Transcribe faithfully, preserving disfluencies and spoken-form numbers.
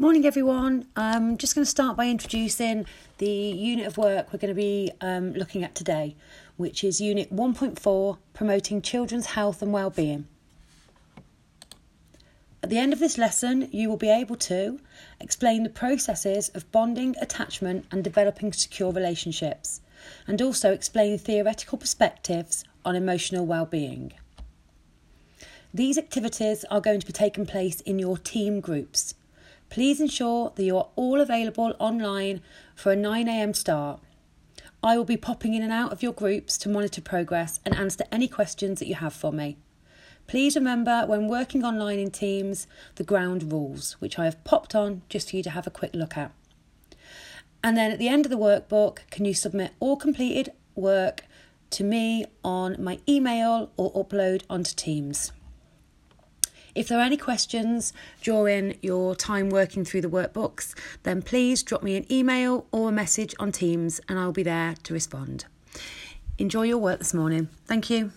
Morning everyone, I'm just going to start by introducing the unit of work we're going to be um, looking at today, which is Unit one point four, Promoting Children's Health and Wellbeing. At the end of this lesson, you will be able to explain the processes of bonding, attachment and developing secure relationships, and also explain theoretical perspectives on emotional wellbeing. These activities are going to be taking place in your team groups. Please ensure that you are all available online for a nine a m start. I will be popping in and out of your groups to monitor progress and answer any questions that you have for me. Please remember, when working online in Teams, the ground rules, which I have popped on just for you to have a quick look at. And then at the end of the workbook, can you submit all completed work to me on my email or upload onto Teams? If there are any questions during your time working through the workbooks, then please drop me an email or a message on Teams and I'll be there to respond. Enjoy your work this morning. Thank you.